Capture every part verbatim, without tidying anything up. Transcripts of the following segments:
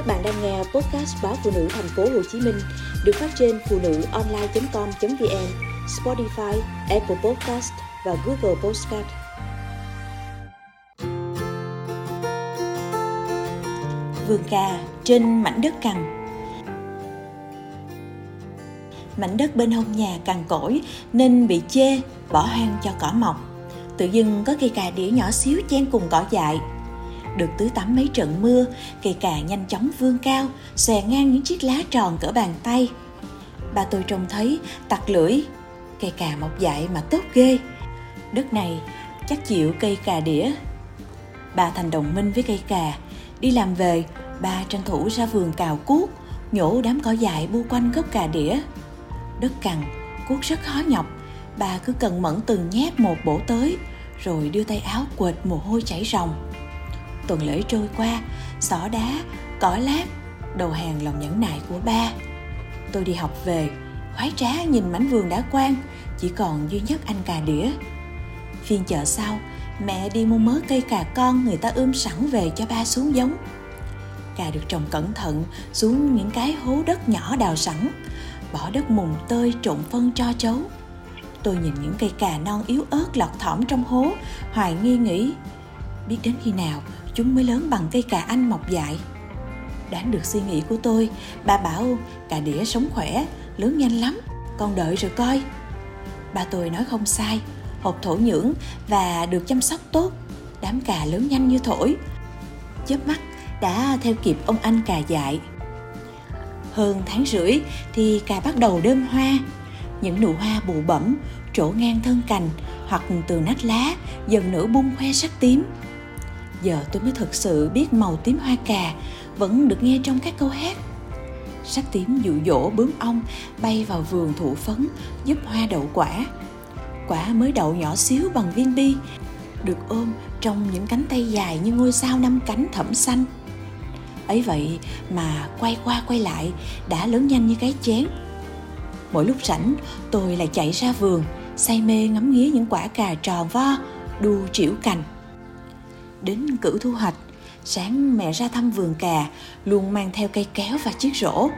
Các bạn đang nghe podcast báo phụ nữ thành phố Hồ Chí Minh được phát trên phụ nữ online chấm com chấm vn, Spotify, Apple Podcast và Google Podcast. Vườn cà trên mảnh đất cằn. Mảnh đất bên hông nhà cằn cỗi nên bị chê bỏ hoang cho cỏ mọc. Tự dưng có cây cà đĩa nhỏ xíu chen cùng cỏ dại. Được tưới tắm mấy trận mưa, cây cà nhanh chóng vươn cao, xòe ngang những chiếc lá tròn cỡ bàn tay. Bà tôi trông thấy, tặc lưỡi. Cây cà mọc dại mà tốt ghê. Đất này chắc chịu cây cà đĩa. Bà thành đồng minh với cây cà. Đi làm về, bà tranh thủ ra vườn cào cuốc, nhổ đám cỏ dại bu quanh gốc cà đĩa. Đất cằn, cuốc rất khó nhọc. Bà cứ cần mẫn từng nhát một bổ tới, rồi đưa tay áo quệt mồ hôi chảy ròng. Tuần lễ trôi qua, xỏ đá, cỏ lát, đầu hàng lòng nhẫn nại của ba. Tôi đi học về, khoái trá nhìn mảnh vườn đã quang, chỉ còn duy nhất anh cà đĩa. Phiên chợ sau, mẹ đi mua mớ cây cà con người ta ươm sẵn về cho ba xuống giống. Cà được trồng cẩn thận xuống những cái hố đất nhỏ đào sẵn, bỏ đất mùng tơi trộn phân cho chấu. Tôi nhìn những cây cà non yếu ớt lọt thỏm trong hố, hoài nghi nghĩ, biết đến khi nào chúng mới lớn bằng cây cà anh mọc dại. Đoán được suy nghĩ của tôi, bà bảo cà đĩa sống khỏe, lớn nhanh lắm, con đợi rồi coi. Bà tôi nói không sai, hộp thổ nhưỡng và được chăm sóc tốt, đám cà lớn nhanh như thổi. Chớp mắt đã theo kịp ông anh cà dại. Hơn tháng rưỡi thì cà bắt đầu đơm hoa. Những nụ hoa bụ bẫm trổ ngang thân cành hoặc từ nách lá dần nở bung khoe sắc tím. Giờ tôi mới thực sự biết màu tím hoa cà vẫn được nghe trong các câu hát. Sắc tím dụ dỗ bướm ong bay vào vườn thụ phấn giúp hoa đậu quả. Quả mới đậu nhỏ xíu bằng viên bi, được ôm trong những cánh tay dài như ngôi sao năm cánh thẫm xanh. Ấy vậy mà quay qua quay lại đã lớn nhanh như cái chén. Mỗi lúc rảnh tôi lại chạy ra vườn, say mê ngắm nghía những quả cà tròn vo, đu trĩu cành. Đến cử thu hoạch, sáng mẹ ra thăm vườn cà, luôn mang theo cây kéo và chiếc rổ.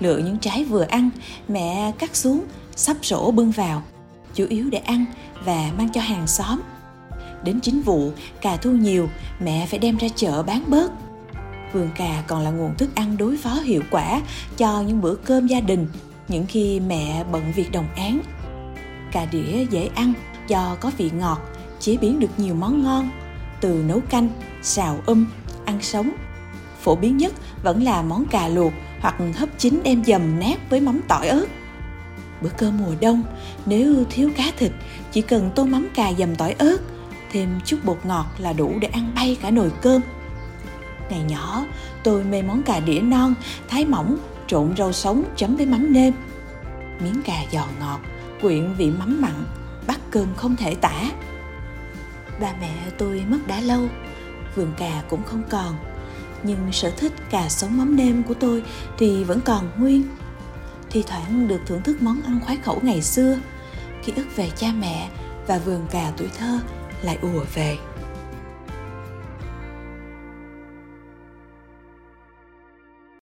Lựa những trái vừa ăn, mẹ cắt xuống, sắp rổ bưng vào, chủ yếu để ăn và mang cho hàng xóm. Đến chính vụ, cà thu nhiều, mẹ phải đem ra chợ bán bớt. Vườn cà còn là nguồn thức ăn đối phó hiệu quả cho những bữa cơm gia đình, những khi mẹ bận việc đồng áng. Cà đĩa dễ ăn do có vị ngọt, chế biến được nhiều món ngon, từ nấu canh, xào um, ăn sống. Phổ biến nhất vẫn là món cà luộc hoặc hấp chín đem dầm nát với mắm tỏi ớt. Bữa cơm mùa đông, nếu thiếu cá thịt, chỉ cần tô mắm cà dầm tỏi ớt, thêm chút bột ngọt là đủ để ăn bay cả nồi cơm. Ngày nhỏ, tôi mê món cà đĩa non, thái mỏng, trộn rau sống chấm với mắm nêm. Miếng cà giòn ngọt, quyện vị mắm mặn, bắt cơm không thể tả. Ba mẹ tôi mất đã lâu, vườn cà cũng không còn, nhưng sở thích cà sống mắm nêm của tôi thì vẫn còn nguyên. Thi thoảng được thưởng thức món ăn khoái khẩu ngày xưa, ký ức về cha mẹ và vườn cà tuổi thơ lại ùa về.